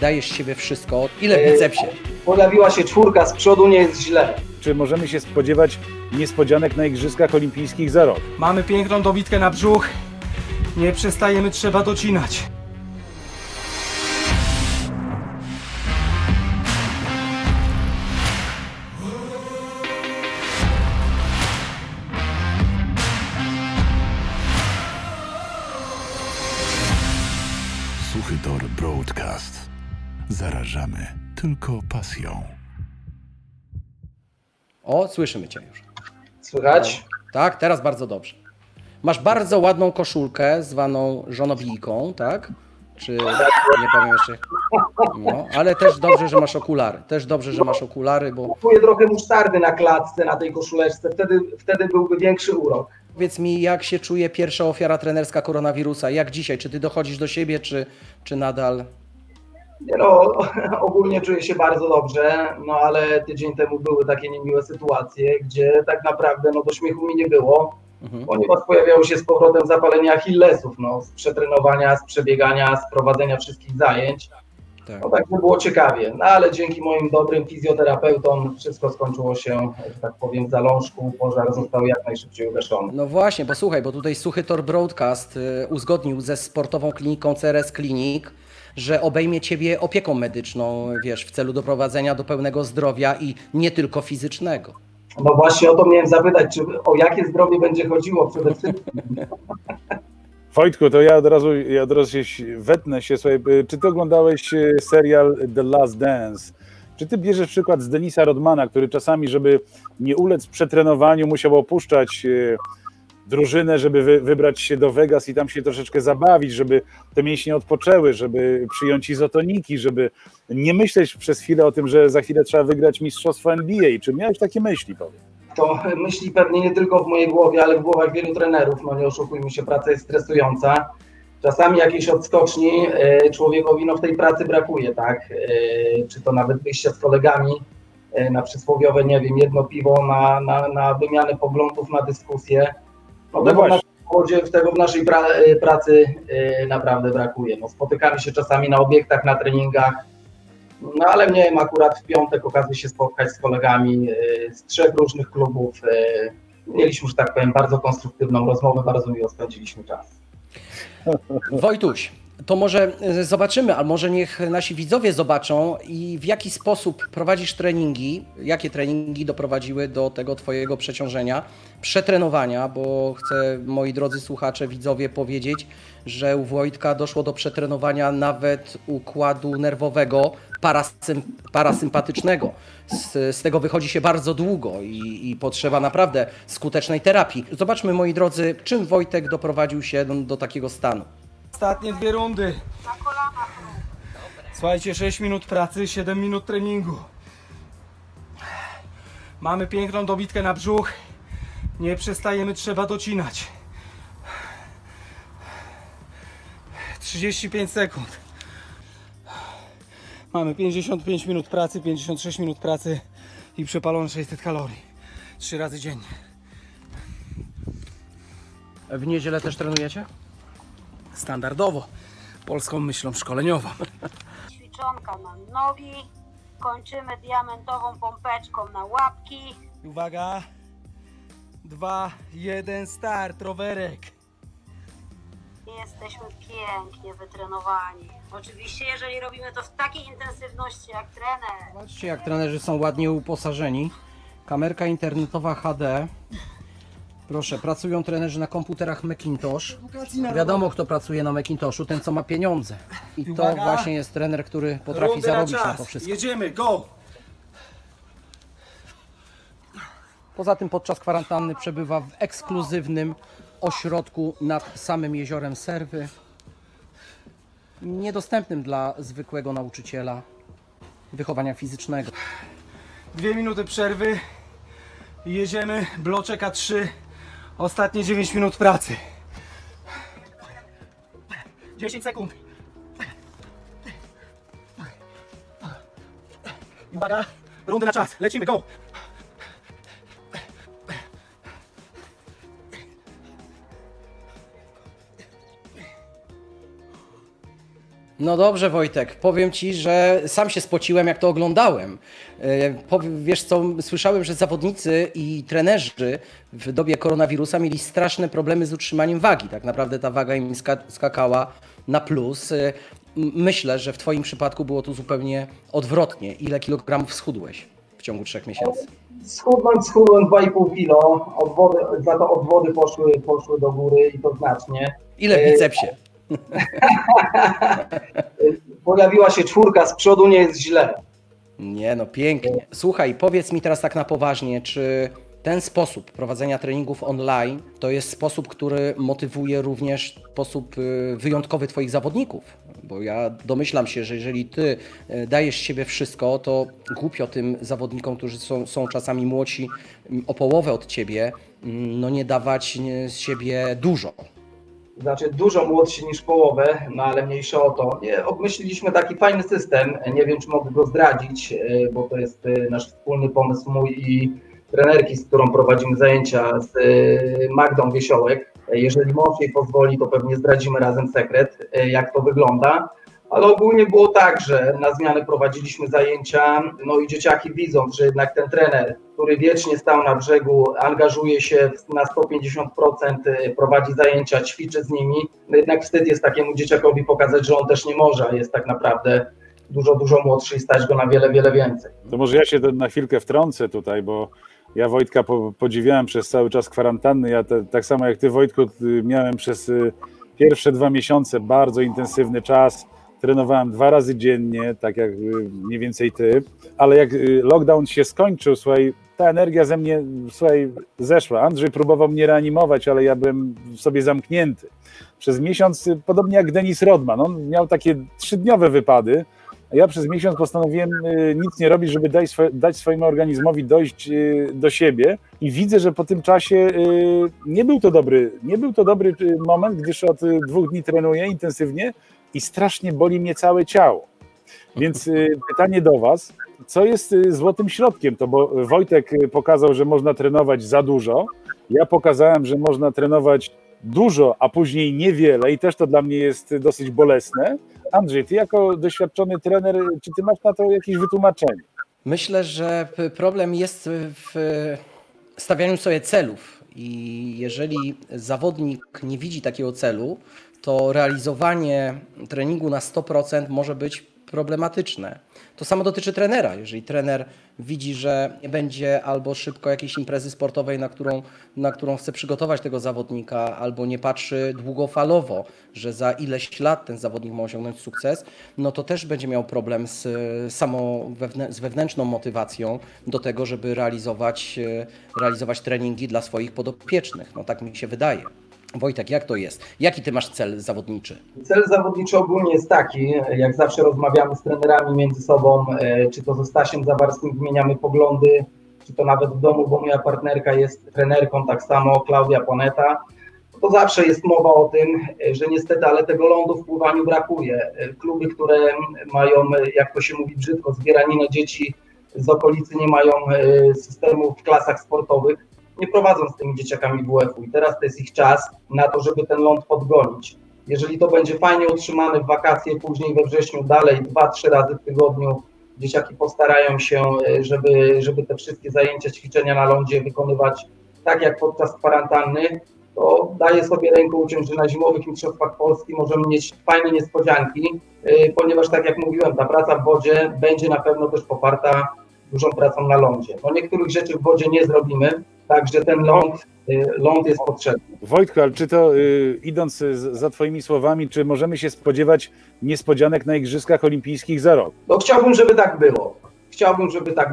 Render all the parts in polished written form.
Dajesz siebie wszystko. Ile w bicepsie? Pojawiła się czwórka z przodu, nie jest źle. Czy możemy się spodziewać niespodzianek na Igrzyskach Olimpijskich za rok? Mamy piękną dobitkę na brzuch. Nie przestajemy, trzeba docinać. Suchy Tor Broadcast. Zarażamy tylko pasją. O, słyszymy Cię już. Słychać? Tak, teraz bardzo dobrze. Masz bardzo ładną koszulkę zwaną żonobijką, tak? Czy nie powiem jeszcze. No, ale też dobrze, że masz okulary. Też dobrze, że masz okulary, bo... Kupuję trochę musztardy na klatce, na tej koszuleczce. Wtedy byłby większy urok. Powiedz mi, jak się czuje pierwsza ofiara trenerska koronawirusa? Jak dzisiaj? Czy ty dochodzisz do siebie, czy nadal? No, ogólnie czuję się bardzo dobrze, no ale tydzień temu były takie niemiłe sytuacje, gdzie tak naprawdę no, do śmiechu mi nie było, ponieważ pojawiały się z powrotem zapalenia achillesów, no, z przetrenowania, z przebiegania, z prowadzenia wszystkich zajęć. Tak. No tak było ciekawie, no ale dzięki moim dobrym fizjoterapeutom wszystko skończyło się, że tak powiem, w zalążku, pożar został jak najszybciej ugaszony. No właśnie, bo słuchaj, bo tutaj Suchy Tor Broadcast uzgodnił ze sportową kliniką CRS Klinik, że obejmie Ciebie opieką medyczną, wiesz, w celu doprowadzenia do pełnego zdrowia i nie tylko fizycznego. No właśnie o to miałem zapytać, czy o jakie zdrowie będzie chodziło przede wszystkim. Wojtku, to ja od razu się wetnę się, słuchaj, czy ty oglądałeś serial The Last Dance? Czy ty bierzesz przykład z Denisa Rodmana, który czasami, żeby nie ulec przetrenowaniu, musiał opuszczać drużynę, żeby wybrać się do Vegas i tam się troszeczkę zabawić, żeby te mięśnie odpoczęły, żeby przyjąć izotoniki, żeby nie myśleć przez chwilę o tym, że za chwilę trzeba wygrać mistrzostwo NBA. Czy miałeś takie myśli, powiem? To myśli pewnie nie tylko w mojej głowie, ale w głowach wielu trenerów, no nie oszukujmy się, praca jest stresująca. Czasami jakiejś odskoczni człowiekowi no w tej pracy brakuje, tak? Czy to nawet wyjścia z kolegami na przysłowiowe, nie wiem, jedno piwo, na wymianę poglądów, na dyskusję. No tego w naszej pracy naprawdę brakuje. No, spotykamy się czasami na obiektach, na treningach, no ale miałem akurat w piątek okazję się spotkać z kolegami z 3 różnych klubów. Mieliśmy, że tak powiem, bardzo konstruktywną rozmowę, bardzo miło spędziliśmy czas. Wojtuś, to może zobaczymy, a może niech nasi widzowie zobaczą, i w jaki sposób prowadzisz treningi, jakie treningi doprowadziły do tego Twojego przeciążenia, przetrenowania, bo chcę, moi drodzy słuchacze, widzowie, powiedzieć, że u Wojtka doszło do przetrenowania nawet układu nerwowego parasympatycznego. Z tego wychodzi się bardzo długo i potrzeba naprawdę skutecznej terapii. Zobaczmy, moi drodzy, czym Wojtek doprowadził się do takiego stanu. Ostatnie 2 rundy. Słuchajcie, 6 minut pracy, 7 minut treningu. Mamy piękną dobitkę na brzuch. Nie przestajemy, trzeba docinać. 35 sekund. Mamy 55 minut pracy, 56 minut pracy i przepalone 600 kalorii. 3 razy dziennie. W niedzielę też trenujecie? Standardowo, polską myślą szkoleniową. Ćwiczonka na nogi, kończymy diamentową pompeczką na łapki. Uwaga, 2, 1, start, rowerek. Jesteśmy pięknie wytrenowani. Oczywiście, jeżeli robimy to w takiej intensywności jak trener. Zobaczcie, jak trenerzy są ładnie uposażeni. Kamerka internetowa HD. Proszę, pracują trenerzy na komputerach Macintosh. Wiadomo, kto pracuje na Macintoshu, ten co ma pieniądze. I to właśnie jest trener, który potrafi zarobić na to wszystko. Jedziemy, go! Poza tym podczas kwarantanny przebywa w ekskluzywnym ośrodku nad samym jeziorem Serwy. Niedostępnym dla zwykłego nauczyciela wychowania fizycznego. 2 minuty przerwy. Jedziemy, bloczek A3. Ostatnie 9 minut pracy. 10 sekund. Uwaga, rundy na czas, lecimy, go! No dobrze, Wojtek, powiem Ci, że sam się spociłem, jak to oglądałem. Wiesz co, słyszałem, że zawodnicy i trenerzy w dobie koronawirusa mieli straszne problemy z utrzymaniem wagi. Tak naprawdę ta waga im skakała na plus. Myślę, że w Twoim przypadku było to zupełnie odwrotnie. Ile kilogramów schudłeś w ciągu 3 miesięcy? Schudłem 2,5 kilo, odwody poszły do góry i to znacznie. Ile w bicepsie? Pojawiła się 4, z przodu nie jest źle. Nie no, pięknie. Słuchaj, powiedz mi teraz tak na poważnie, czy ten sposób prowadzenia treningów online to jest sposób, który motywuje również w sposób wyjątkowy Twoich zawodników? Bo ja domyślam się, że jeżeli Ty dajesz z siebie wszystko, to głupio tym zawodnikom, którzy są czasami młodsi o połowę od Ciebie, no nie dawać z siebie dużo. Znaczy dużo młodsi niż połowę, no ale mniejsza o to. Obmyśliliśmy taki fajny system, nie wiem czy mogę go zdradzić, bo to jest nasz wspólny pomysł, mój i trenerki, z którą prowadzimy zajęcia, z Magdą Wiesiołek. Jeżeli mąż jej pozwoli, to pewnie zdradzimy razem sekret, jak to wygląda. Ale ogólnie było tak, że na zmianę prowadziliśmy zajęcia, no i dzieciaki widzą, że jednak ten trener, który wiecznie stał na brzegu, angażuje się na 150%, prowadzi zajęcia, ćwiczy z nimi, no jednak wstyd jest takiemu dzieciakowi pokazać, że on też nie może, a jest tak naprawdę dużo młodszy i stać go na wiele więcej. To może ja się na chwilkę wtrącę tutaj, bo ja Wojtka podziwiałem przez cały czas kwarantanny. Ja tak samo jak Ty, Wojtku, miałem przez pierwsze 2 miesiące bardzo intensywny czas. Trenowałem 2 razy dziennie, tak jak mniej więcej Ty, ale jak lockdown się skończył, słuchaj, ta energia ze mnie, słuchaj, zeszła. Andrzej próbował mnie reanimować, ale ja byłem w sobie zamknięty. Przez miesiąc, podobnie jak Denis Rodman, on miał takie 3-dniowe wypady, a ja przez miesiąc postanowiłem nic nie robić, żeby dać swojemu organizmowi dojść do siebie i widzę, że po tym czasie nie był to dobry moment, gdyż od 2 dni trenuję intensywnie, i strasznie boli mnie całe ciało. Więc pytanie do Was, co jest złotym środkiem? To bo Wojtek pokazał, że można trenować za dużo, ja pokazałem, że można trenować dużo, a później niewiele i też to dla mnie jest dosyć bolesne. Andrzej, Ty jako doświadczony trener, czy Ty masz na to jakieś wytłumaczenie? Myślę, że problem jest w stawianiu sobie celów i jeżeli zawodnik nie widzi takiego celu, to realizowanie treningu na 100% może być problematyczne. To samo dotyczy trenera. Jeżeli trener widzi, że nie będzie albo szybko jakiejś imprezy sportowej, na którą chce przygotować tego zawodnika, albo nie patrzy długofalowo, że za ileś lat ten zawodnik ma osiągnąć sukces, no to też będzie miał problem z wewnętrzną motywacją do tego, żeby realizować treningi dla swoich podopiecznych. No tak mi się wydaje. Wojtek, jak to jest? Jaki Ty masz cel zawodniczy? Cel zawodniczy ogólnie jest taki, jak zawsze rozmawiamy z trenerami między sobą, czy to ze Stasiem Zawarskim wymieniamy poglądy, czy to nawet w domu, bo moja partnerka jest trenerką, tak samo Klaudia Poneta. To zawsze jest mowa o tym, że niestety, ale tego lądu w pływaniu brakuje. Kluby, które mają, jak to się mówi brzydko, zbieraninę dzieci z okolicy, nie mają systemu w klasach sportowych, nie prowadzą z tymi dzieciakami WF-u i teraz to jest ich czas na to, żeby ten ląd podgonić. Jeżeli to będzie fajnie utrzymane w wakacje, później we wrześniu dalej, 2-3 razy w tygodniu, dzieciaki postarają się, żeby te wszystkie zajęcia, ćwiczenia na lądzie wykonywać tak jak podczas kwarantanny, to daję sobie rękę uciąć, że na zimowych mistrzostwach Polski możemy mieć fajne niespodzianki, ponieważ tak jak mówiłem, ta praca w wodzie będzie na pewno też poparta dużą pracą na lądzie. No niektórych rzeczy w wodzie nie zrobimy, także ten ląd jest potrzebny. Wojtku, ale czy to, idąc za Twoimi słowami, czy możemy się spodziewać niespodzianek na Igrzyskach Olimpijskich za rok? No chciałbym, żeby tak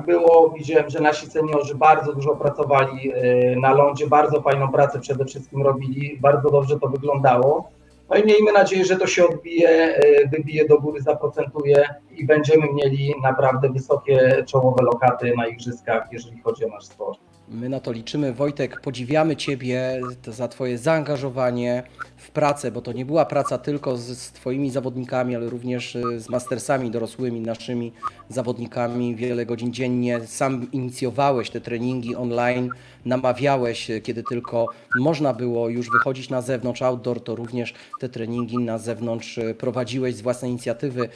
było. Widziałem, że nasi seniorzy bardzo dużo pracowali na lądzie, bardzo fajną pracę przede wszystkim robili, bardzo dobrze to wyglądało. No i miejmy nadzieję, że to się odbije, wybije do góry, zaprocentuje i będziemy mieli naprawdę wysokie czołowe lokaty na Igrzyskach, jeżeli chodzi o nasz sport. My na to liczymy. Wojtek, podziwiamy Ciebie za Twoje zaangażowanie w pracę, bo to nie była praca tylko z Twoimi zawodnikami, ale również z mastersami dorosłymi, naszymi zawodnikami. Wiele godzin dziennie sam inicjowałeś te treningi online, namawiałeś, kiedy tylko można było już wychodzić na zewnątrz, outdoor, to również te treningi na zewnątrz prowadziłeś z własnej inicjatywy.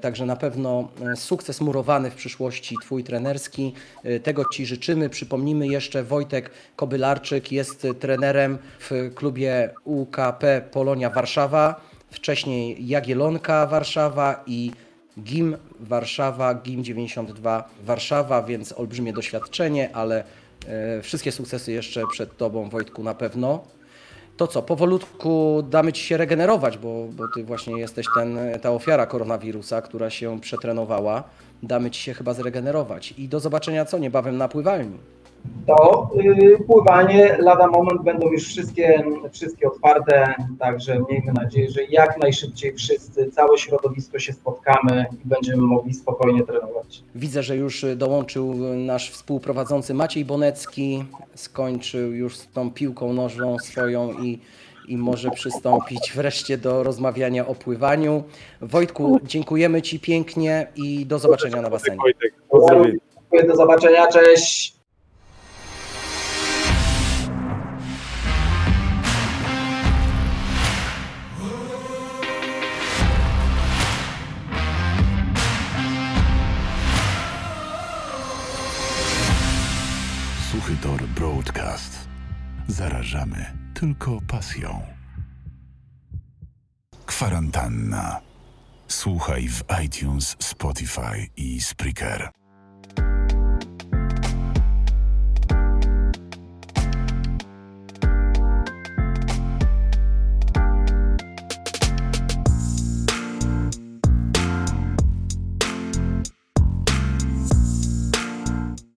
Także na pewno sukces murowany w przyszłości Twój trenerski. Tego Ci życzymy. Przypomnijmy jeszcze, Wojtek Kobylarczyk jest trenerem w klubie UKP Polonia Warszawa, wcześniej Jagiellonka Warszawa i GIM Warszawa, GIM 92 Warszawa, więc olbrzymie doświadczenie, ale wszystkie sukcesy jeszcze przed Tobą, Wojtku, na pewno. To co, powolutku damy Ci się regenerować, bo Ty właśnie jesteś ta ofiara koronawirusa, która się przetrenowała. Damy Ci się chyba zregenerować i do zobaczenia niebawem na pływalni. To pływanie, lada moment będą już wszystkie otwarte, także miejmy nadzieję, że jak najszybciej wszyscy, całe środowisko się spotkamy i będziemy mogli spokojnie trenować. Widzę, że już dołączył nasz współprowadzący Maciej Bonecki, skończył już z tą piłką nożną swoją i może przystąpić wreszcie do rozmawiania o pływaniu. Wojtku, dziękujemy Ci pięknie i do zobaczenia na basenie. Wojtek, pozdrawiam. Do zobaczenia, cześć. Suchy Tor Broadcast. Zarażamy tylko pasją. Kwarantanna. Słuchaj w iTunes, Spotify i Spreaker.